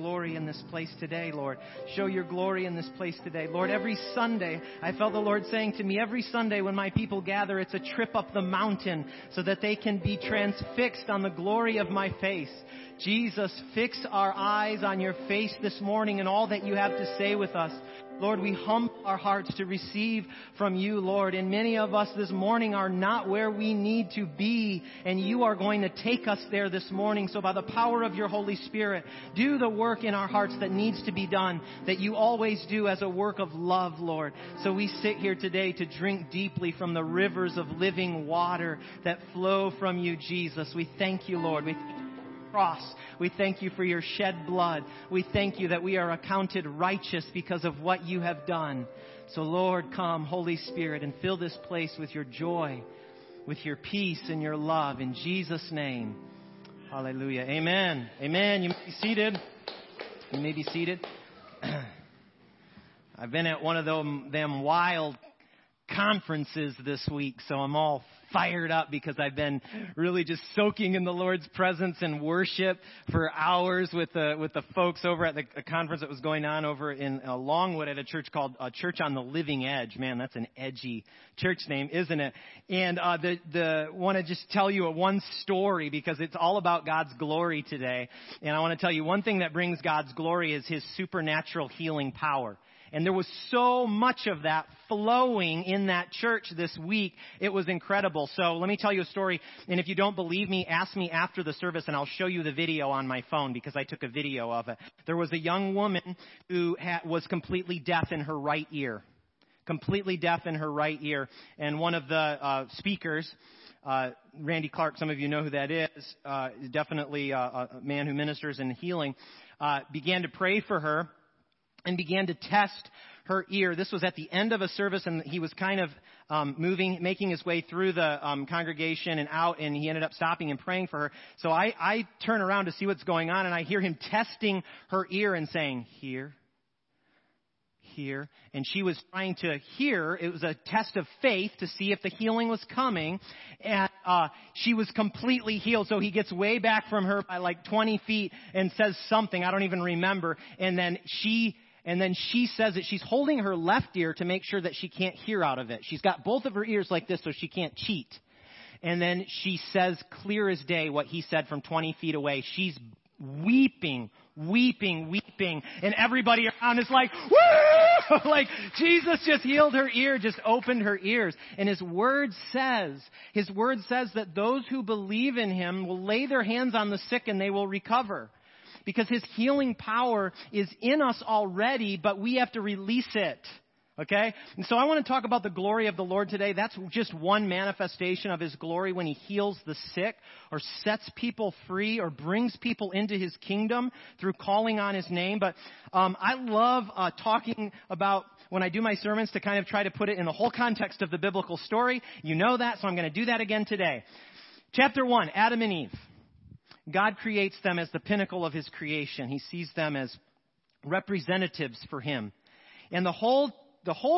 glory in this place today, Lord. Show your glory in this place today. Lord, every Sunday, I felt the Lord saying to me, every Sunday when my people gather, it's a trip up the mountain so that they can be transfixed on the glory of my face. Jesus, fix our eyes on your face this morning and all that you have to say with us. Lord, we humble our hearts to receive from you, Lord. And many of us this morning are not where we need to be, and you are going to take us there this morning. So by the power of your Holy Spirit, do the work in our hearts that needs to be done, that you always do as a work of love, Lord. So we sit here today to drink deeply from the rivers of living water that flow from you, Jesus. We thank you, Lord. We thank you. Cross. We thank you for your shed blood. We thank you that we are accounted righteous because of what you have done. So Lord, come, Holy Spirit, and fill this place with your joy, with your peace and your love. In Jesus' name, hallelujah. Amen. Amen. You may be seated. You may be seated. I've been at one of them wild conferences this week, so I'm all fired up because I've been really just soaking in the Lord's presence and worship for hours with the folks over at the conference that was going on over in Longwood at a church called Church on the Living Edge. Man, that's an edgy church name, isn't it? And want to just tell you one story because it's all about God's glory today. And I want to tell you one thing that brings God's glory is his supernatural healing power. And there was so much of that flowing in that church this week. It was incredible. So let me tell you a story. And if you don't believe me, ask me after the service and I'll show you the video on my phone because I took a video of it. There was a young woman who was completely deaf in her right ear. Completely deaf in her right ear. And one of the speakers, Randy Clark, some of you know who that is, definitely a man who ministers in healing, began to pray for her and began to test her ear. This was at the end of a service, and he was kind of making his way through the congregation and out, and he ended up stopping and praying for her. So I turn around to see what's going on, and I hear him testing her ear and saying, "Here, here." And she was trying to hear. It was a test of faith to see if the healing was coming, and she was completely healed. So he gets way back from her by like 20 feet and says something. I don't even remember. And then she says that she's holding her left ear to make sure that she can't hear out of it. She's got both of her ears like this so she can't cheat. And then she says clear as day what he said from 20 feet away. She's weeping. And everybody around is like, woo! Like Jesus just healed her ear, just opened her ears. And his word says that those who believe in him will lay their hands on the sick and they will recover. Because his healing power is in us already, but we have to release it. Okay? And so I want to talk about the glory of the Lord today. That's just one manifestation of his glory when he heals the sick or sets people free or brings people into his kingdom through calling on his name. But I love talking about, when I do my sermons, to kind of try to put it in the whole context of the biblical story. You know that, so I'm going to do that again today. Chapter 1, Adam and Eve. God creates them as the pinnacle of his creation. He sees them as representatives for him. And the whole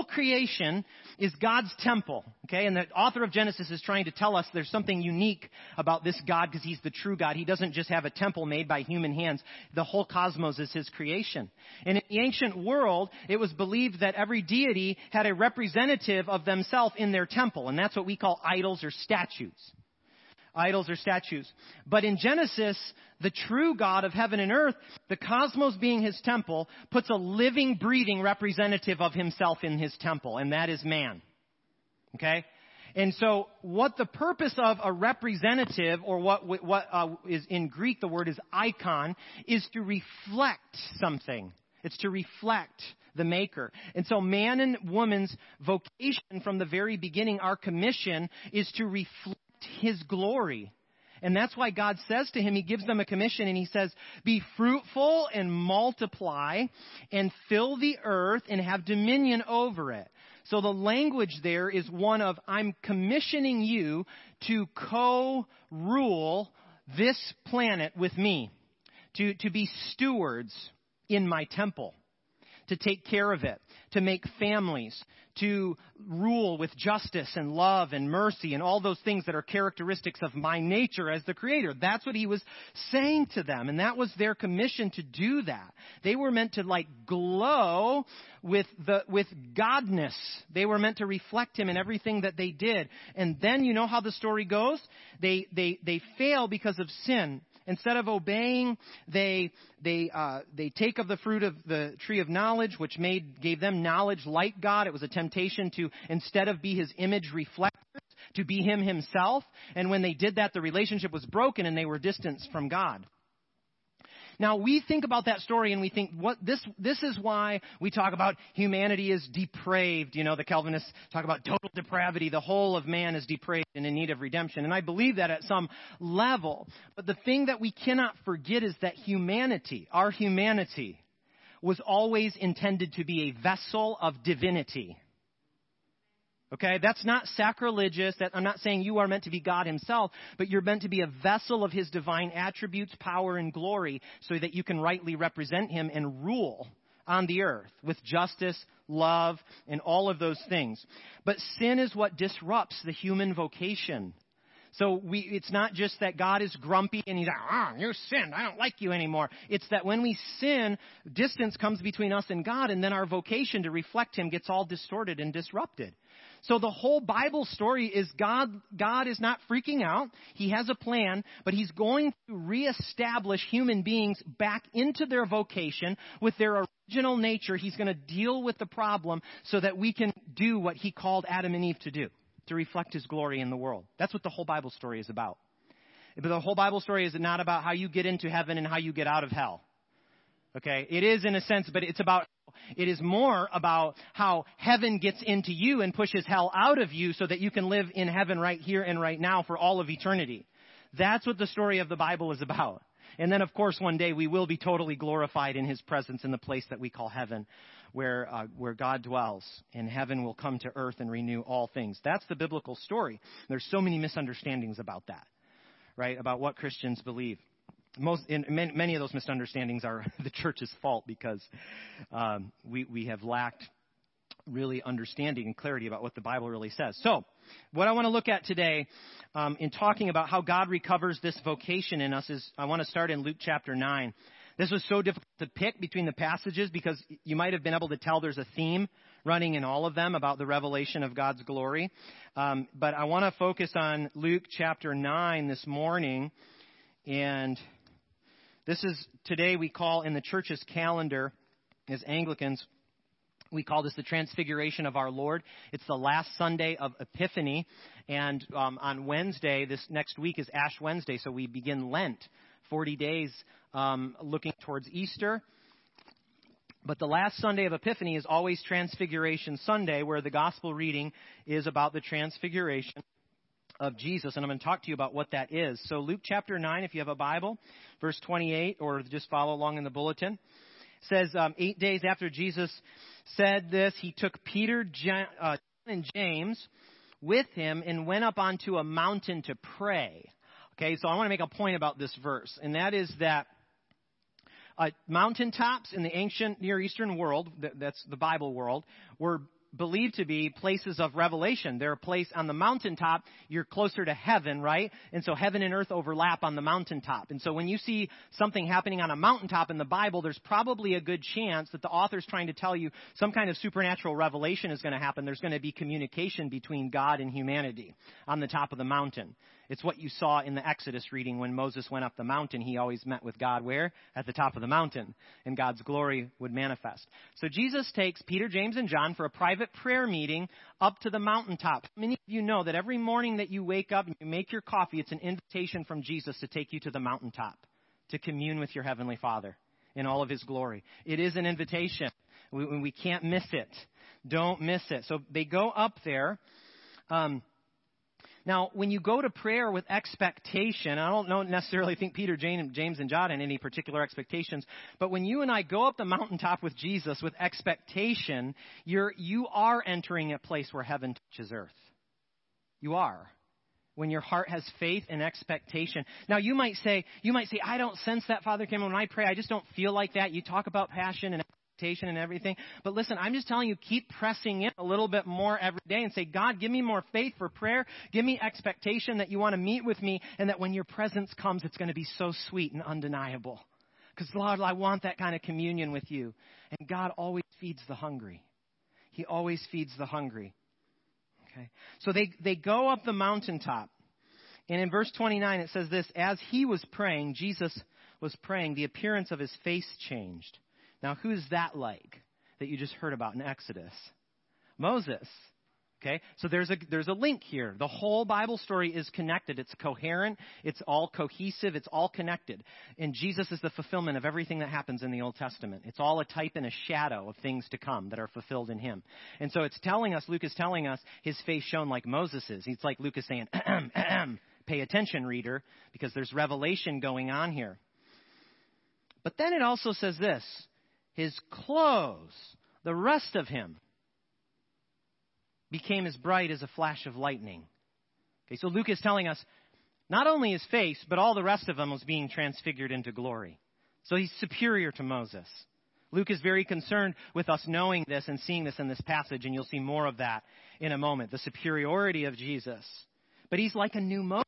creation is God's temple, okay? And the author of Genesis is trying to tell us there's something unique about this God because he's the true God. He doesn't just have a temple made by human hands. The whole cosmos is his creation. And in the ancient world, it was believed that every deity had a representative of themselves in their temple, and that's what we call idols or statues. Idols or statues. But in Genesis, the true God of heaven and earth, the cosmos being his temple, puts a living, breathing representative of himself in his temple, and that is man. Okay? And so what the purpose of a representative, or what is in Greek, the word is icon, is to reflect something. It's to reflect the maker. And so man and woman's vocation from the very beginning, our commission, is to reflect his glory. And that's why God says to him, he gives them a commission and he says, be fruitful and multiply and fill the earth and have dominion over it. So the language there is one of, I'm commissioning you to co-rule this planet with me, to be stewards in my temple. to take care of it, to make families, to rule with justice and love and mercy and all those things that are characteristics of my nature as the Creator. That's what he was saying to them, and that was their commission to do that. They were meant to like glow with godness. They were meant to reflect him in everything that they did. And then you know how the story goes? They fail because of sin. Instead of obeying, they take of the fruit of the tree of knowledge, which gave them knowledge like God. It was a temptation to, instead of be his image reflectors, to be him himself. And when they did that, the relationship was broken and they were distanced from God. Now, we think about that story and we think, this is why we talk about humanity is depraved. You know, the Calvinists talk about total depravity. The whole of man is depraved and in need of redemption. And I believe that at some level. But the thing that we cannot forget is that humanity, our humanity, was always intended to be a vessel of divinity. Okay, that's not sacrilegious. I'm not saying you are meant to be God himself, but you're meant to be a vessel of his divine attributes, power, and glory so that you can rightly represent him and rule on the earth with justice, love, and all of those things. But sin is what disrupts the human vocation. So it's not just that God is grumpy and he's like, you sinned, I don't like you anymore. It's that when we sin, distance comes between us and God, and then our vocation to reflect him gets all distorted and disrupted. So the whole Bible story is God is not freaking out. He has a plan, but he's going to reestablish human beings back into their vocation with their original nature. He's going to deal with the problem so that we can do what he called Adam and Eve to do, to reflect his glory in the world. That's what the whole Bible story is about. But the whole Bible story is not about how you get into heaven and how you get out of hell. Okay, it is in a sense, but it is more about how heaven gets into you and pushes hell out of you so that you can live in heaven right here and right now for all of eternity. That's what the story of the Bible is about. And then, of course, one day we will be totally glorified in his presence in the place that we call heaven, where God dwells, and heaven will come to earth and renew all things. That's the biblical story. There's so many misunderstandings about that, right, about what Christians believe. Many of those misunderstandings are the church's fault because we have lacked really understanding and clarity about what the Bible really says. So what I want to look at today in talking about how God recovers this vocation in us is I want to start in Luke chapter 9. This was so difficult to pick between the passages because you might have been able to tell there's a theme running in all of them about the revelation of God's glory. But I want to focus on Luke chapter 9 this morning. And this is today we call in the church's calendar as Anglicans, we call this the Transfiguration of our Lord. It's the last Sunday of Epiphany. And on Wednesday, this next week is Ash Wednesday. So we begin Lent, 40 days looking towards Easter. But the last Sunday of Epiphany is always Transfiguration Sunday, where the gospel reading is about the transfiguration of Jesus, and I'm going to talk to you about what that is. So Luke chapter 9, if you have a Bible, verse 28, or just follow along in the bulletin, says, 8 days after Jesus said this, he took Peter, John, and James with him and went up onto a mountain to pray. Okay, so I want to make a point about this verse, and that is that mountaintops in the ancient Near Eastern world, that's the Bible world, were believed to be places of revelation. They're a place on the mountaintop. You're closer to heaven, right? And so heaven and earth overlap on the mountaintop. And so when you see something happening on a mountaintop in the Bible, there's probably a good chance that the author's trying to tell you some kind of supernatural revelation is going to happen. There's going to be communication between God and humanity on the top of the mountain. It's what you saw in the Exodus reading when Moses went up the mountain. He always met with God where? At the top of the mountain. And God's glory would manifest. So Jesus takes Peter, James, and John for a private prayer meeting up to the mountaintop. Many of you know that every morning that you wake up and you make your coffee, it's an invitation from Jesus to take you to the mountaintop, to commune with your Heavenly Father in all of his glory. It is an invitation. We can't miss it. Don't miss it. So they go up there. Now, when you go to prayer with expectation, I don't necessarily think Peter, James, and John had any particular expectations, but when you and I go up the mountaintop with Jesus with expectation, you are entering a place where heaven touches earth. You are. When your heart has faith and expectation. Now, you might say, I don't sense that, Father Kim. When I pray, I just don't feel like that. You talk about passion and expectation and everything. But listen, I'm just telling you, keep pressing in a little bit more every day and say, God, give me more faith for prayer. Give me expectation that you want to meet with me, and that when your presence comes, it's going to be so sweet and undeniable. Because, Lord, I want that kind of communion with you. And God always feeds the hungry. He always feeds the hungry. Okay. So they go up the mountaintop. And in verse 29, it says this: as he was praying, Jesus was praying, the appearance of his face changed. Now, who is that like that you just heard about in Exodus? Moses. Okay, so there's a link here. The whole Bible story is connected. It's coherent. It's all cohesive. It's all connected. And Jesus is the fulfillment of everything that happens in the Old Testament. It's all a type and a shadow of things to come that are fulfilled in him. And so it's telling us, Luke is telling us, his face shone like Moses's. It's like Luke is saying, pay attention, reader, because there's revelation going on here. But then it also says this: his clothes, the rest of him, became as bright as a flash of lightning. Okay, so Luke is telling us not only his face, but all the rest of him was being transfigured into glory. So he's superior to Moses. Luke is very concerned with us knowing this and seeing this in this passage, and you'll see more of that in a moment, the superiority of Jesus. But he's like a new Moses.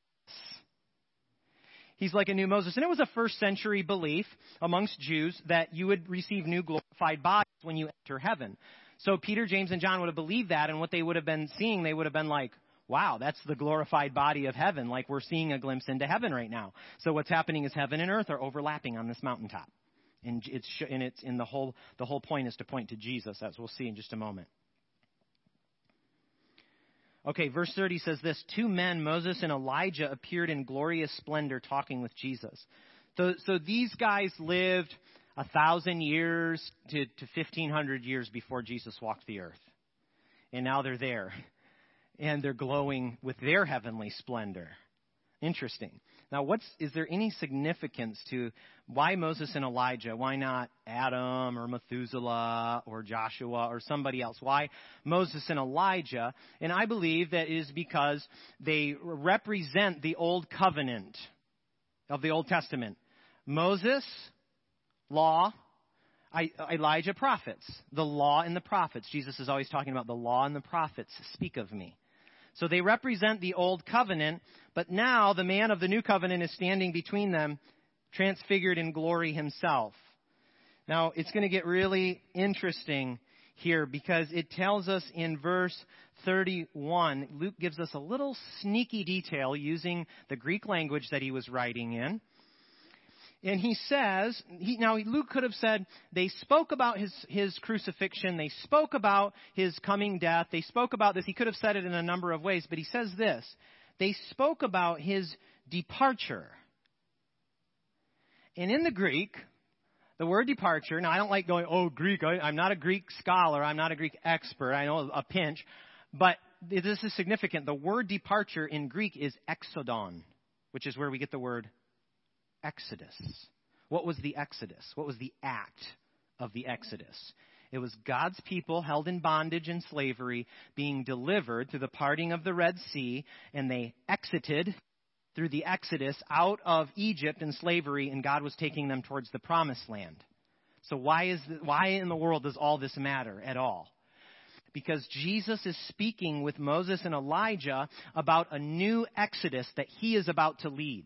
He's like a new Moses. And it was a first century belief amongst Jews that you would receive new glorified bodies when you enter heaven. So Peter, James, and John would have believed that, and what they would have been seeing, they would have been like, wow, that's the glorified body of heaven, like we're seeing a glimpse into heaven right now. So what's happening is heaven and earth are overlapping on this mountaintop. And the whole point is to point to Jesus, as we'll see in just a moment. Okay, verse 30 says this: 2 men, Moses and Elijah, appeared in glorious splendor talking with Jesus. So these guys lived 1,000 years to 1,500 years before Jesus walked the earth. And now they're there. And they're glowing with their heavenly splendor. Interesting. Now, is there any significance to why Moses and Elijah? Why not Adam or Methuselah or Joshua or somebody else? Why Moses and Elijah? And I believe that is because they represent the old covenant of the Old Testament. Moses, law, Elijah, prophets. The law and the prophets. Jesus is always talking about the law and the prophets speak of me. So they represent the old covenant, but now the man of the new covenant is standing between them, transfigured in glory himself. Now, it's going to get really interesting here, because it tells us in verse 31, Luke gives us a little sneaky detail using the Greek language that he was writing in. And he says, Luke could have said, they spoke about his crucifixion. They spoke about his coming death. They spoke about this. He could have said it in a number of ways, but he says this: they spoke about his departure. And in the Greek, the word departure, now I don't like going, oh, Greek, I'm not a Greek scholar. I'm not a Greek expert. I know a pinch, but this is significant. The word departure in Greek is exodon, which is where we get the word Exodus. What was the Exodus? What was the act of the Exodus? It was God's people held in bondage and slavery being delivered through the parting of the Red Sea, and they exited through the Exodus out of Egypt and slavery, and God was taking them towards the Promised Land. So why in the world does all this matter at all? Because Jesus is speaking with Moses and Elijah about a new Exodus that he is about to lead.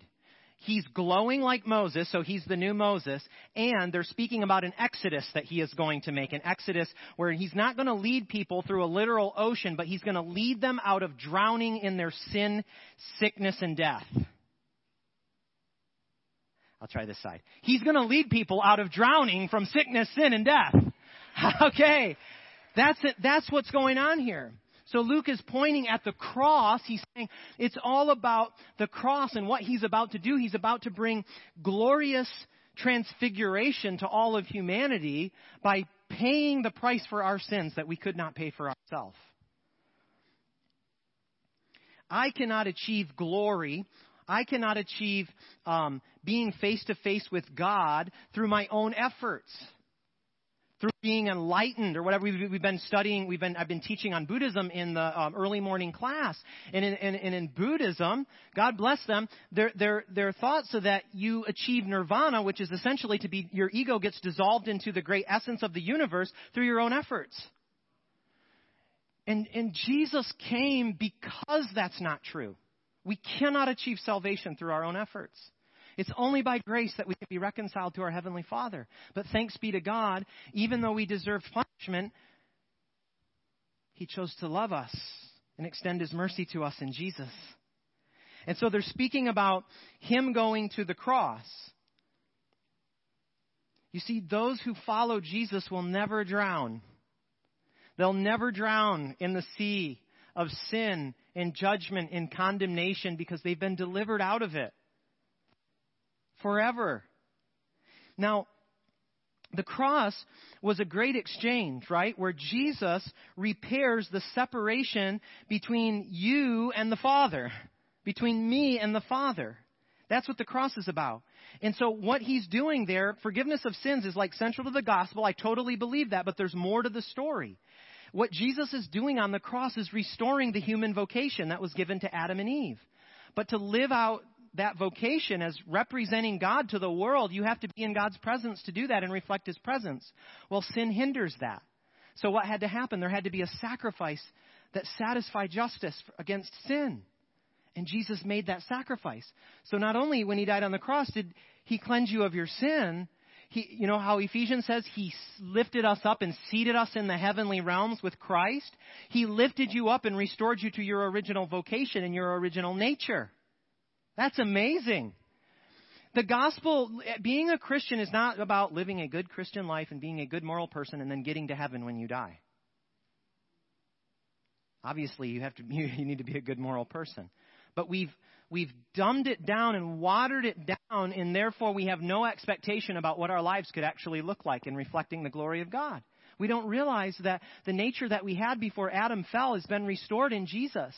He's glowing like Moses, so he's the new Moses, and they're speaking about an exodus that he is going to make, an exodus where he's not going to lead people through a literal ocean, but he's going to lead them out of drowning in their sin, sickness, and death. I'll try this side. He's going to lead people out of drowning from sickness, sin, and death. Okay, that's it. That's what's going on here. So Luke is pointing at the cross. He's saying it's all about the cross and what he's about to do. He's about to bring glorious transfiguration to all of humanity by paying the price for our sins that we could not pay for ourselves. I cannot achieve glory. I cannot achieve being face to face with God through my own efforts. through being enlightened or whatever we've been studying. I've been teaching on Buddhism in the early morning class. And in Buddhism, God bless them, they're thought so that you achieve nirvana, which is essentially to be your ego gets dissolved into the great essence of the universe through your own efforts. And Jesus came because that's not true. We cannot achieve salvation through our own efforts. It's only by grace that we can be reconciled to our Heavenly Father. But thanks be to God, even though we deserved punishment, He chose to love us and extend His mercy to us in Jesus. And so they're speaking about Him going to the cross. You see, those who follow Jesus will never drown. They'll never drown in the sea of sin and judgment and condemnation because they've been delivered out of it. Forever. Now, the cross was a great exchange, right? Where Jesus repairs the separation between you and the Father, between me and the Father. That's what the cross is about. And so what He's doing there, forgiveness of sins is like central to the gospel. I totally believe that, but there's more to the story. What Jesus is doing on the cross is restoring the human vocation that was given to Adam and Eve. But to live out that vocation as representing God to the world, you have to be in God's presence to do that and reflect His presence. Well, sin hinders that. So what had to happen? There had to be a sacrifice that satisfied justice against sin. And Jesus made that sacrifice. So not only when He died on the cross did He cleanse you of your sin, you know how Ephesians says He lifted us up and seated us in the heavenly realms with Christ? He lifted you up and restored you to your original vocation and your original nature. That's amazing. The gospel, being a Christian, is not about living a good Christian life and being a good moral person and then getting to heaven when you die. Obviously, you need to be a good moral person. But we've dumbed it down and watered it down, and therefore we have no expectation about what our lives could actually look like in reflecting the glory of God. We don't realize that the nature that we had before Adam fell has been restored in Jesus.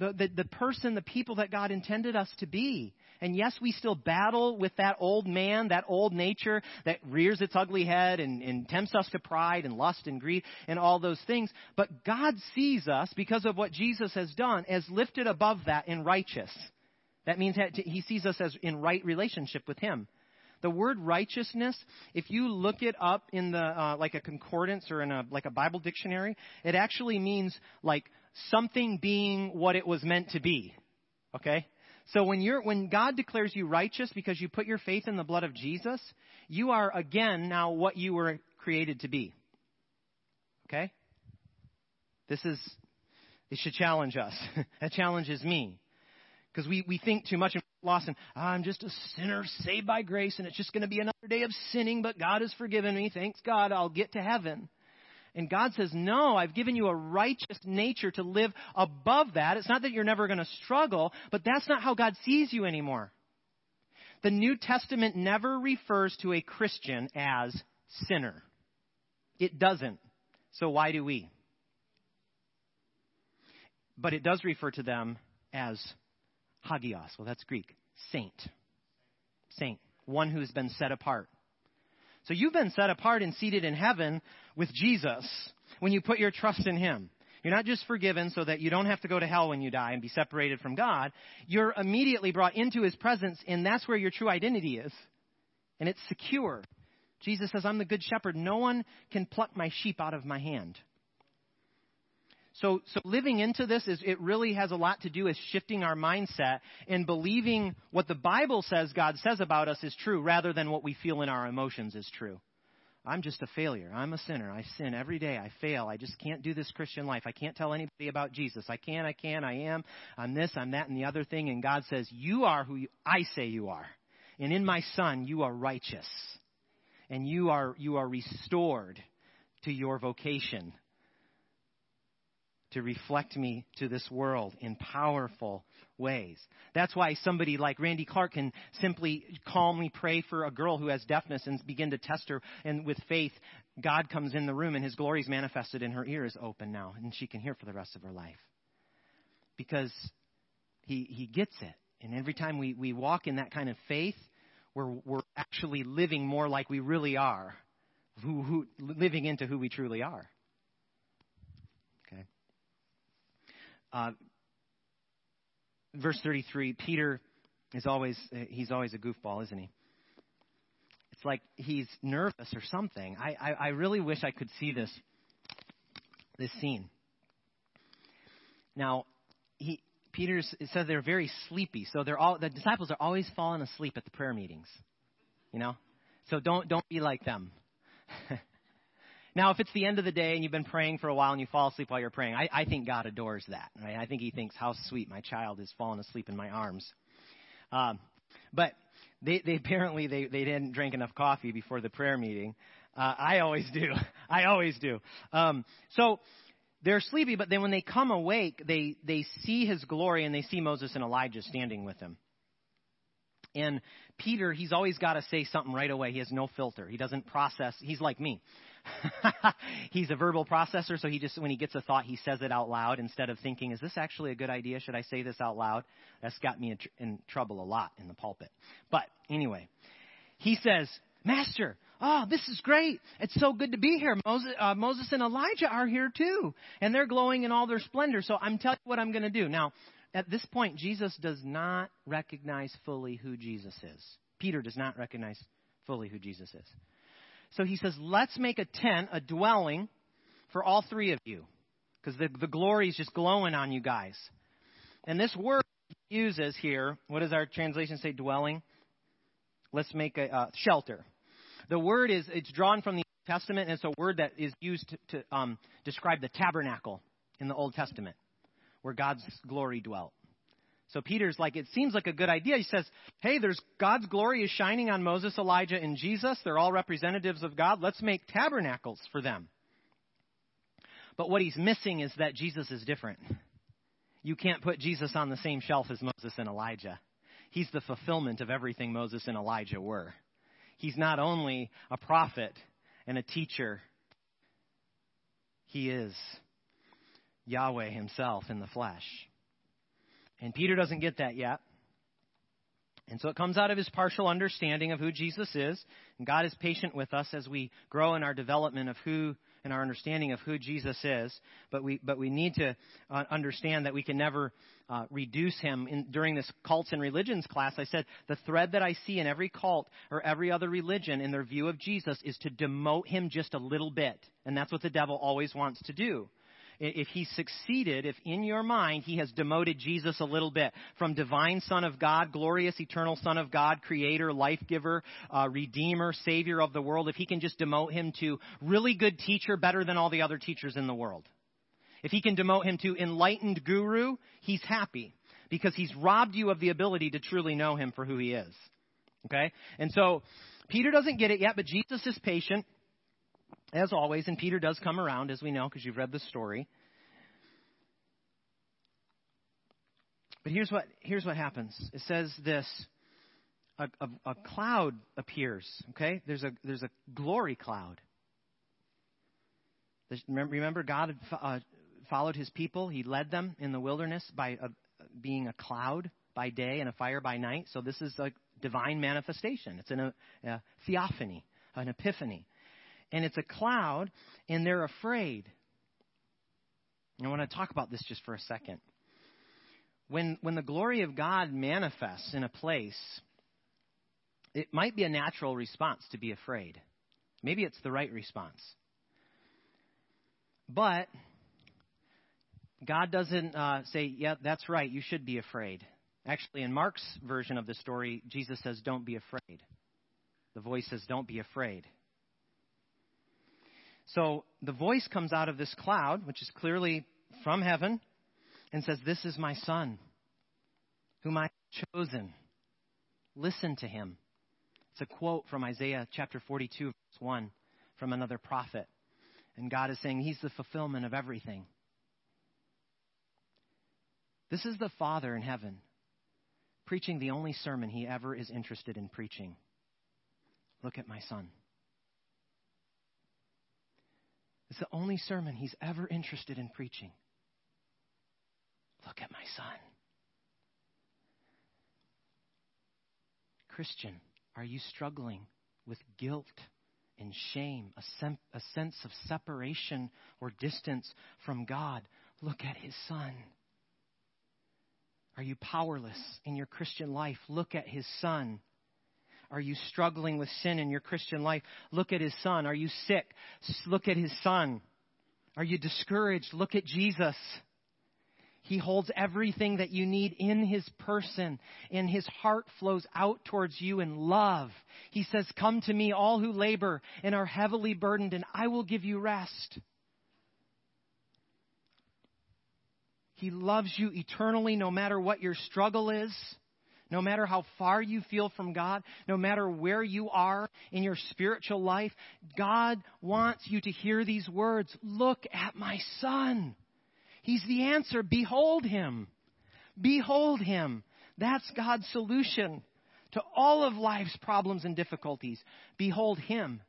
The person, the people that God intended us to be. And yes, we still battle with that old man, that old nature that rears its ugly head and tempts us to pride and lust and greed and all those things. But God sees us, because of what Jesus has done, as lifted above that and righteous. That means that He sees us as in right relationship with Him. The word righteousness, if you look it up in the like a concordance or in a Bible dictionary, it actually means like something being what it was meant to be. Okay? So when God declares you righteous because you put your faith in the blood of Jesus, you are again now what you were created to be. Okay? It should challenge us. That challenges me. Because we think too much and lost, and I'm just a sinner saved by grace, and it's just going to be another day of sinning, but God has forgiven me. Thanks God, I'll get to heaven. And God says, no, I've given you a righteous nature to live above that. It's not that you're never going to struggle, but that's not how God sees you anymore. The New Testament never refers to a Christian as sinner. It doesn't. So why do we? But it does refer to them as hagios. Well, that's Greek. Saint. One who's been set apart. So you've been set apart and seated in heaven with Jesus when you put your trust in Him. You're not just forgiven so that you don't have to go to hell when you die and be separated from God. You're immediately brought into His presence, and that's where your true identity is. And it's secure. Jesus says, I'm the good shepherd. No one can pluck my sheep out of my hand. So living into this, it really has a lot to do with shifting our mindset and believing what the Bible says God says about us is true rather than what we feel in our emotions is true. I'm just a failure. I'm a sinner. I sin every day. I fail. I just can't do this Christian life. I can't tell anybody about Jesus. I am. I'm this, I'm that, and the other thing. And God says, you are who I say you are. And in my Son, you are righteous. And you are restored to your vocation to reflect me to this world in powerful ways. That's why somebody like Randy Clark can simply calmly pray for a girl who has deafness and begin to test her. And with faith, God comes in the room and His glory is manifested and her ear is open now. And she can hear for the rest of her life. Because he gets it. And every time we walk in that kind of faith, we're actually living more like we really are living into who we truly are. Okay. Verse 33, Peter is always a goofball, isn't he? It's like he's nervous or something. I really wish I could see this scene. Now, it says they're very sleepy, so the disciples are always falling asleep at the prayer meetings, you know. So don't be like them. Now, if it's the end of the day and you've been praying for a while and you fall asleep while you're praying, I think God adores that, right? I think he thinks, how sweet, my child is falling asleep in my arms. But they apparently they didn't drink enough coffee before the prayer meeting. I always do. So they're sleepy, but then when they come awake, they see his glory and they see Moses and Elijah standing with him. And Peter, he's always got to say something right away. He has no filter. He doesn't process. He's like me. He's a verbal processor, so when he gets a thought, he says it out loud instead of thinking, is this actually a good idea? Should I say this out loud? That's got me in trouble a lot in the pulpit. But anyway, he says, Master, this is great. It's so good to be here. Moses and Elijah are here too, and they're glowing in all their splendor. So I'm telling you what I'm going to do. Now, at this point, Jesus does not recognize fully who Jesus is. Peter does not recognize fully who Jesus is. So he says, let's make a tent, a dwelling for all three of you, because the glory is just glowing on you guys. And this word he uses here, what does our translation say, dwelling? Let's make a shelter. The word it's drawn from the Old Testament, and it's a word that is used to describe the tabernacle in the Old Testament, where God's glory dwelt. So Peter's like, it seems like a good idea. He says, hey, God's glory is shining on Moses, Elijah, and Jesus. They're all representatives of God. Let's make tabernacles for them. But what he's missing is that Jesus is different. You can't put Jesus on the same shelf as Moses and Elijah. He's the fulfillment of everything Moses and Elijah were. He's not only a prophet and a teacher. He is Yahweh himself in the flesh. And Peter doesn't get that yet. And so it comes out of his partial understanding of who Jesus is. And God is patient with us as we grow in our development of who and our understanding of who Jesus is. But we need to understand that we can never reduce him. During this cults and religions class, I said the thread that I see in every cult or every other religion in their view of Jesus is to demote him just a little bit. And that's what the devil always wants to do. If he succeeded, if in your mind he has demoted Jesus a little bit from divine Son of God, glorious eternal Son of God, creator, life giver, redeemer, savior of the world, if he can just demote him to really good teacher, better than all the other teachers in the world. If he can demote him to enlightened guru, he's happy because he's robbed you of the ability to truly know him for who he is. Okay? And so Peter doesn't get it yet, but Jesus is patient, as always, and Peter does come around, as we know, because you've read the story. But here's what happens. It says this: a cloud appears. Okay, there's a glory cloud. Remember, God followed his people. He led them in the wilderness by being a cloud by day and a fire by night. So this is a divine manifestation. It's a theophany, an epiphany. And it's a cloud, and they're afraid. And I want to talk about this just for a second. When the glory of God manifests in a place, it might be a natural response to be afraid. Maybe it's the right response. But God doesn't say, yeah, that's right, you should be afraid. Actually, in Mark's version of the story, Jesus says, don't be afraid. The voice says, don't be afraid. So the voice comes out of this cloud, which is clearly from heaven, and says, this is my son, whom I have chosen. Listen to him. It's a quote from Isaiah chapter 42, verse 1, from another prophet. And God is saying he's the fulfillment of everything. This is the Father in heaven, preaching the only sermon he ever is interested in preaching. Look at my son. It's the only sermon he's ever interested in preaching. Look at my son. Christian, are you struggling with guilt and shame, a sense of separation or distance from God, look at his son. Are you powerless in your Christian life? Look at his son. Are you struggling with sin in your Christian life? Look at his son. Are you sick? Look at his son. Are you discouraged? Look at Jesus. He holds everything that you need in his person, and his heart flows out towards you in love. He says, "Come to me, all who labor and are heavily burdened, and I will give you rest." He loves you eternally, no matter what your struggle is, no matter how far you feel from God, no matter where you are in your spiritual life. God wants you to hear these words. Look at my son. He's the answer. Behold him. Behold him. That's God's solution to all of life's problems and difficulties. Behold him.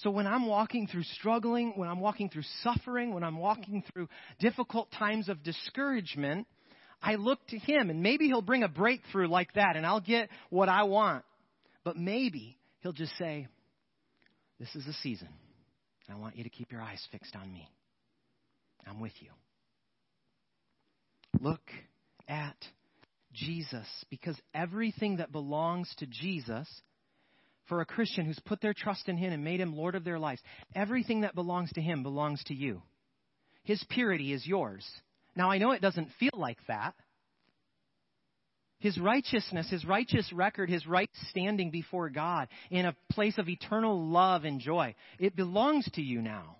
So when I'm walking through struggling, when I'm walking through suffering, when I'm walking through difficult times of discouragement, I look to him, and maybe he'll bring a breakthrough like that and I'll get what I want. But maybe he'll just say, this is a season. I want you to keep your eyes fixed on me. I'm with you. Look at Jesus, because everything that belongs to Jesus, for a Christian who's put their trust in him and made him Lord of their lives, everything that belongs to him belongs to you. His purity is yours. Now, I know it doesn't feel like that. His righteousness, his righteous record, his right standing before God in a place of eternal love and joy, it belongs to you now.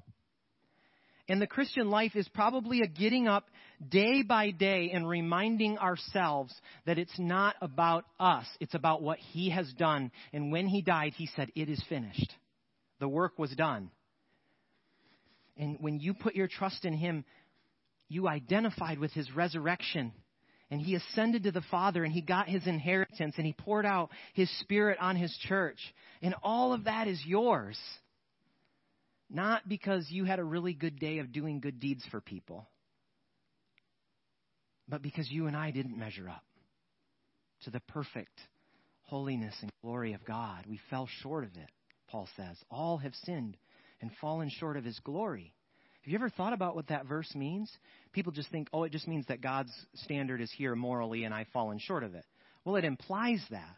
And the Christian life is probably a getting up day by day and reminding ourselves that it's not about us. It's about what he has done. And when he died, he said, it is finished. The work was done. And when you put your trust in him, you identified with his resurrection. And he ascended to the Father, and he got his inheritance, and he poured out his Spirit on his church. And all of that is yours. Not because you had a really good day of doing good deeds for people, but because you and I didn't measure up to the perfect holiness and glory of God. We fell short of it, Paul says. All have sinned and fallen short of his glory. Have you ever thought about what that verse means? People just think, oh, it just means that God's standard is here morally and I've fallen short of it. Well, it implies that.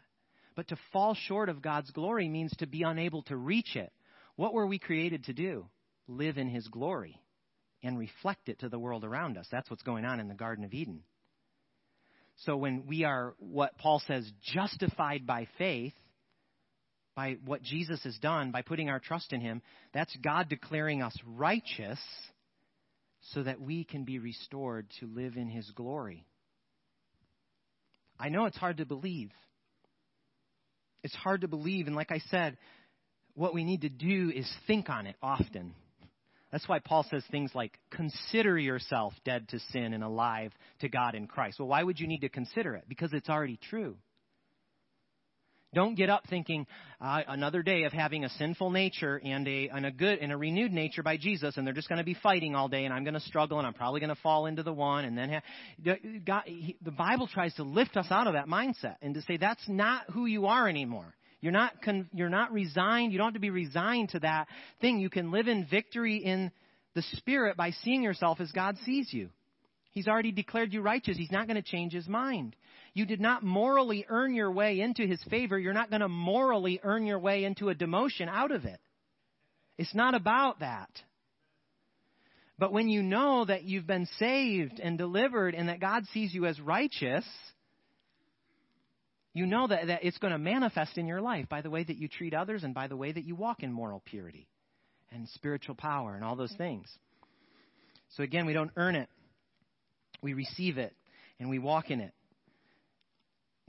But to fall short of God's glory means to be unable to reach it. What were we created to do? Live in his glory and reflect it to the world around us. That's what's going on in the Garden of Eden. So when we are, what Paul says, justified by faith, by what Jesus has done, by putting our trust in him, that's God declaring us righteous so that we can be restored to live in his glory. I know it's hard to believe. It's hard to believe, and like I said, what we need to do is think on it often. That's why Paul says things like, consider yourself dead to sin and alive to God in Christ. Well, why would you need to consider it? Because it's already true. Don't get up thinking, another day of having a sinful nature and a renewed nature by Jesus, and they're just going to be fighting all day, and I'm going to struggle, and I'm probably going to fall into the one. And then the Bible tries to lift us out of that mindset and to say, that's not who you are anymore. You're not resigned. You don't have to be resigned to that thing. You can live in victory in the Spirit by seeing yourself as God sees you. He's already declared you righteous. He's not going to change his mind. You did not morally earn your way into his favor. You're not going to morally earn your way into a demotion out of it. It's not about that. But when you know that you've been saved and delivered and that God sees you as righteous, you know that it's going to manifest in your life by the way that you treat others and by the way that you walk in moral purity and spiritual power and all those things. So again, we don't earn it. We receive it and we walk in it.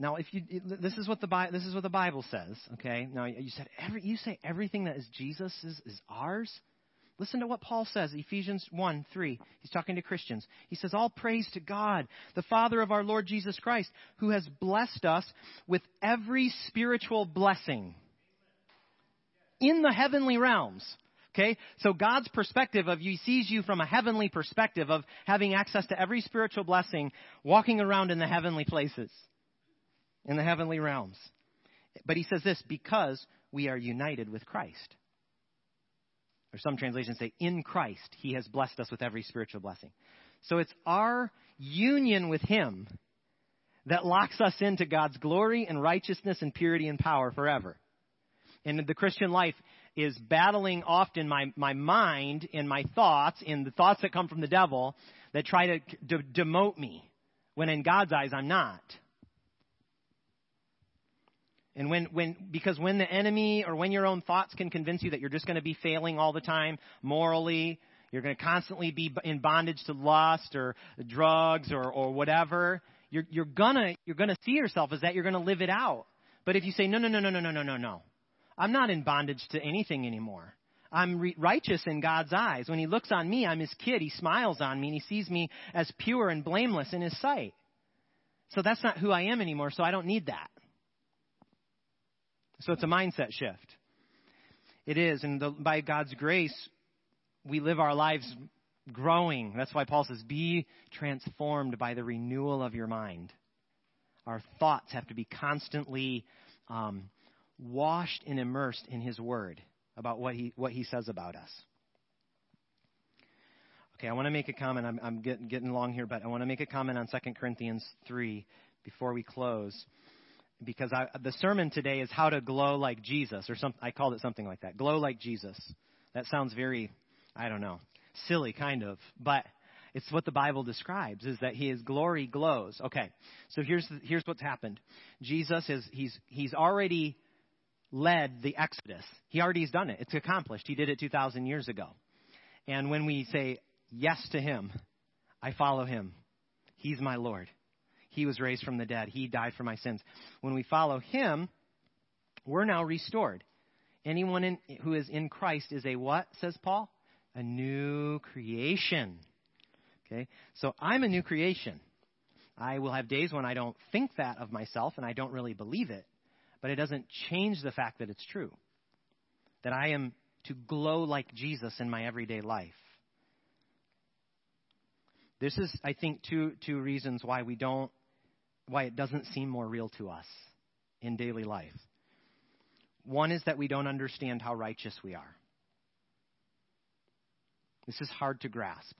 Now, this is what the Bible says. Okay. Now you said everything that is Jesus's is ours. Listen to what Paul says, Ephesians 1:3. He's talking to Christians. He says, all praise to God, the Father of our Lord Jesus Christ, who has blessed us with every spiritual blessing in the heavenly realms. Okay, so God's perspective of you, he sees you from a heavenly perspective of having access to every spiritual blessing, walking around in the heavenly places, in the heavenly realms. But he says this, because we are united with Christ. Or some translations say, in Christ, he has blessed us with every spiritual blessing. So it's our union with him that locks us into God's glory and righteousness and purity and power forever. And the Christian life is battling often my mind and my thoughts and the thoughts that come from the devil that try to demote me, when in God's eyes I'm not. And because when the enemy or when your own thoughts can convince you that you're just going to be failing all the time morally, you're going to constantly be in bondage to lust or drugs or whatever, you're gonna see yourself as that. You're gonna live it out. But if you say no, I'm not in bondage to anything anymore. I'm righteous in God's eyes. When he looks on me, I'm his kid. He smiles on me and he sees me as pure and blameless in his sight. So that's not who I am anymore, so I don't need that. So it's a mindset shift. It is, and by God's grace, we live our lives growing. That's why Paul says, be transformed by the renewal of your mind. Our thoughts have to be constantly washed and immersed in his word about what he says about us. Okay, I want to make a comment. I'm getting long here, but I want to make a comment on 2 Corinthians 3 before we close, because the sermon today is how to glow like Jesus, or something. I called it something like that. Glow like Jesus. That sounds very, I don't know, silly kind of, but it's what the Bible describes, is that his glory glows. Okay, so here's what's happened. Jesus he's already led the Exodus. He already has done it. It's accomplished. He did it 2,000 years ago. And when we say yes to him, I follow him. He's my Lord. He was raised from the dead. He died for my sins. When we follow him, we're now restored. Anyone who is in Christ is a what, says Paul? A new creation. Okay, so I'm a new creation. I will have days when I don't think that of myself and I don't really believe it, but it doesn't change the fact that it's true, that I am to glow like Jesus in my everyday life. This is, I think, two reasons why it doesn't seem more real to us in daily life. One is that we don't understand how righteous we are. This is hard to grasp.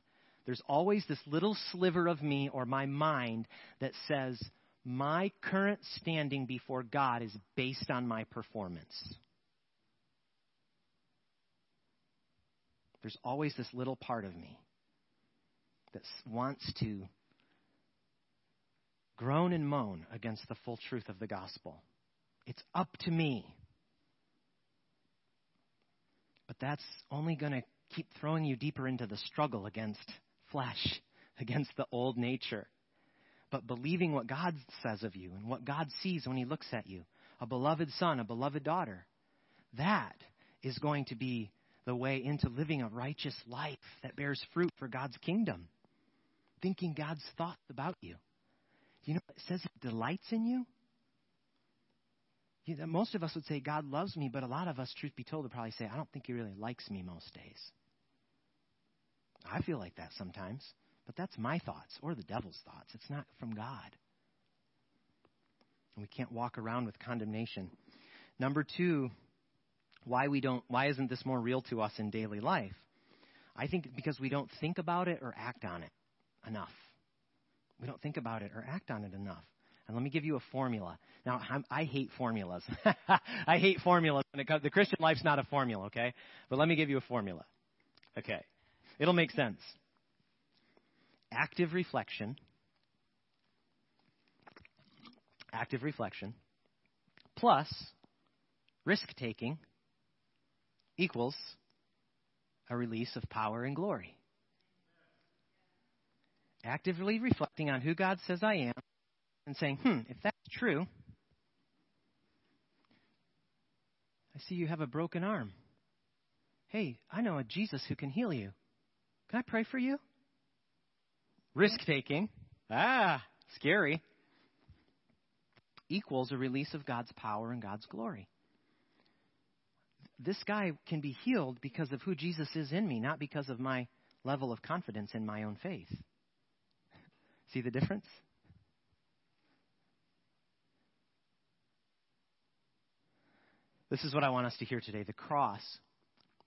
There's always this little sliver of me or my mind that says, my current standing before God is based on my performance. There's always this little part of me that wants to groan and moan against the full truth of the gospel. It's up to me. But that's only going to keep throwing you deeper into the struggle against flesh, against the old nature. But believing what God says of you and what God sees when he looks at you, a beloved son, a beloved daughter, that is going to be the way into living a righteous life that bears fruit for God's kingdom. Thinking God's thoughts about you. You know, it says it delights in you. Most of us would say God loves me, but a lot of us, truth be told, would probably say, I don't think he really likes me most days. I feel like that sometimes. But that's my thoughts or the devil's thoughts. It's not from God. And we can't walk around with condemnation. Number two, why isn't this more real to us in daily life? I think because we don't think about it or act on it enough. We don't think about it or act on it enough. And let me give you a formula. Now, I hate formulas. I hate formulas. The Christian life's not a formula, okay? But let me give you a formula. Okay. It'll make sense. Active reflection plus risk-taking equals a release of power and glory. Actively reflecting on who God says I am and saying, if that's true, I see you have a broken arm. Hey, I know a Jesus who can heal you. Can I pray for you? Risk-taking, scary, equals a release of God's power and God's glory. This guy can be healed because of who Jesus is in me, not because of my level of confidence in my own faith. See the difference? This is what I want us to hear today, the cross,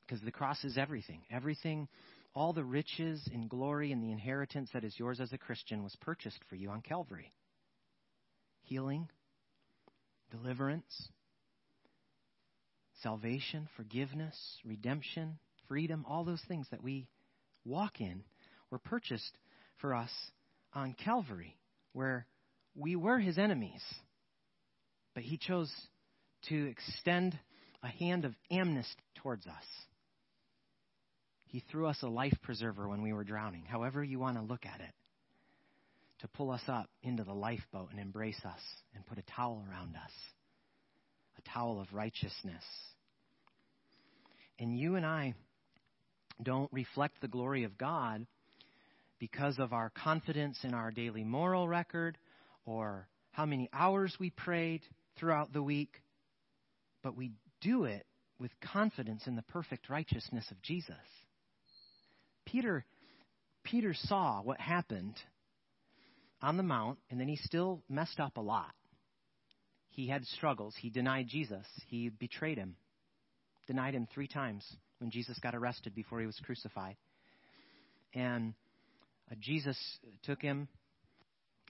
because the cross is everything. Everything, all the riches and glory and the inheritance that is yours as a Christian was purchased for you on Calvary. Healing, deliverance, salvation, forgiveness, redemption, freedom, all those things that we walk in were purchased for us on Calvary, where we were his enemies, but he chose to extend a hand of amnesty towards us. He threw us a life preserver when we were drowning, however you want to look at it, to pull us up into the lifeboat and embrace us and put a towel around us, a towel of righteousness. And you and I don't reflect the glory of God because of our confidence in our daily moral record or how many hours we prayed throughout the week, but we do it with confidence in the perfect righteousness of Jesus. Peter saw what happened on the mount, and then he still messed up a lot. He had struggles. He denied Jesus. He betrayed him. Denied him 3 times when Jesus got arrested before he was crucified. And Jesus took him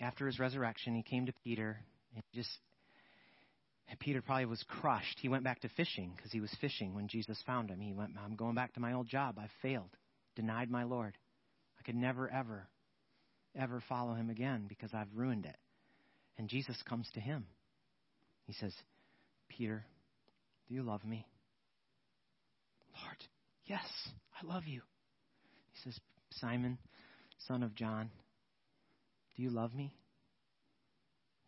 after his resurrection. He came to Peter, and Peter probably was crushed. He went back to fishing because he was fishing when Jesus found him. He went, I'm going back to my old job. I failed, denied my Lord. I could never, ever, ever follow him again because I've ruined it. And Jesus comes to him. He says, Peter, do you love me? Lord, yes, I love you. He says, Simon, son of John, do you love me?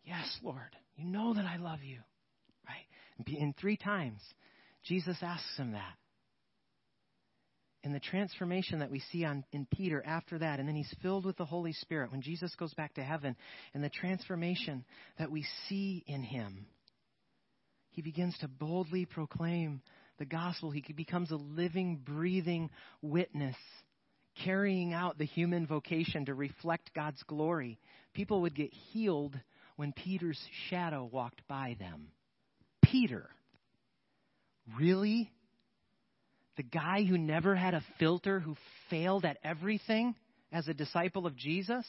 Yes, Lord, you know that I love you, right? And 3 times, Jesus asks him that. And the transformation that we see in Peter after that, and then he's filled with the Holy Spirit when Jesus goes back to heaven, and the transformation that we see in him. He begins to boldly proclaim the gospel. He becomes a living, breathing witness, carrying out the human vocation to reflect God's glory. People would get healed when Peter's shadow walked by them. Peter, really? The guy who never had a filter, who failed at everything as a disciple of Jesus?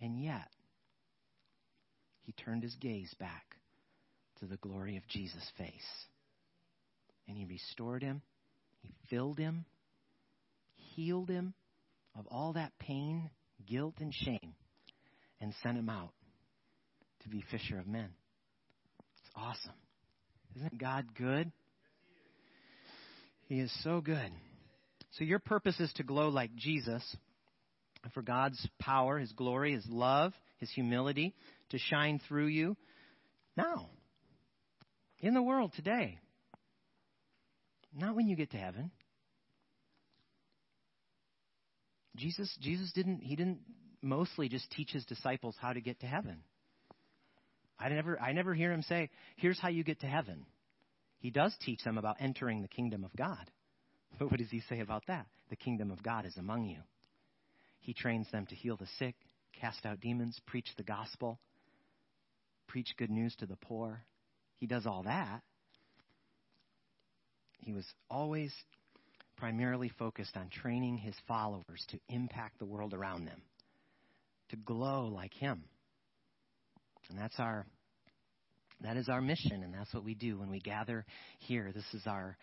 And yet, he turned his gaze back to the glory of Jesus' face. And he restored him, he filled him, healed him of all that pain, guilt, and shame, and sent him out to be a fisher of men. It's awesome. Isn't God good? He is so good. So your purpose is to glow like Jesus, for God's power, his glory, his love, his humility to shine through you now, in the world today. Not when you get to heaven. Jesus didn't mostly just teach his disciples how to get to heaven. I never hear him say, here's how you get to heaven. He does teach them about entering the kingdom of God. But what does he say about that? The kingdom of God is among you. He trains them to heal the sick, cast out demons, preach the gospel, preach good news to the poor. He does all that. He was always primarily focused on training his followers to impact the world around them, to glow like him. And that is our mission, and that's what we do when we gather here. This is our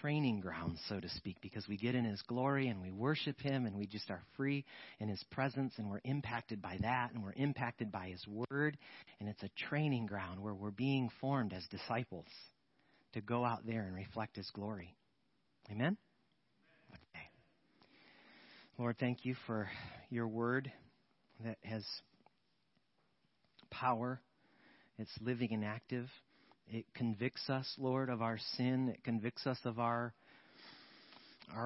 training ground, so to speak, because we get in his glory and we worship him and we just are free in his presence, and we're impacted by that, and we're impacted by his word, and it's a training ground where we're being formed as disciples to go out there and reflect his glory. Amen? Okay. Lord, thank you for your word that has power. It's living and active. It convicts us, Lord, of our sin. It convicts us of our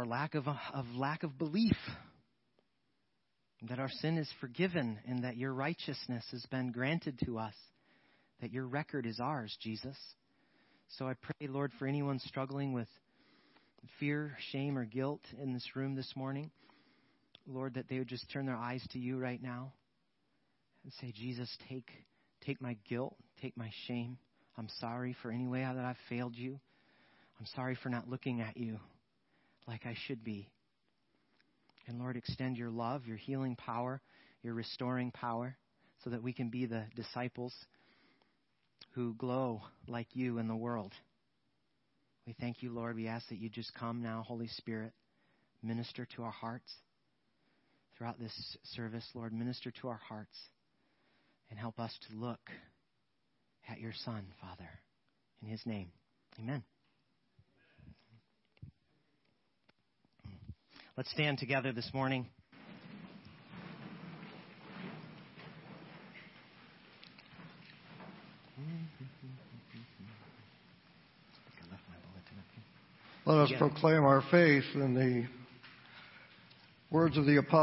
lack of belief that our sin is forgiven and that your righteousness has been granted to us, that your record is ours, Jesus. So I pray, Lord, for anyone struggling with fear, shame, or guilt in this room this morning, Lord, that they would just turn their eyes to you right now and say, Jesus, take my guilt, take my shame. I'm sorry for any way that I've failed you. I'm sorry for not looking at you like I should be. And Lord, extend your love, your healing power, your restoring power, so that we can be the disciples who glow like you in the world. We thank you, Lord. We ask that you just come now, Holy Spirit, minister to our hearts throughout this service, Lord. Minister to our hearts and help us to look at your Son, Father, in his name. Amen. Let's stand together this morning. Let us proclaim our faith in the words of the Apostle.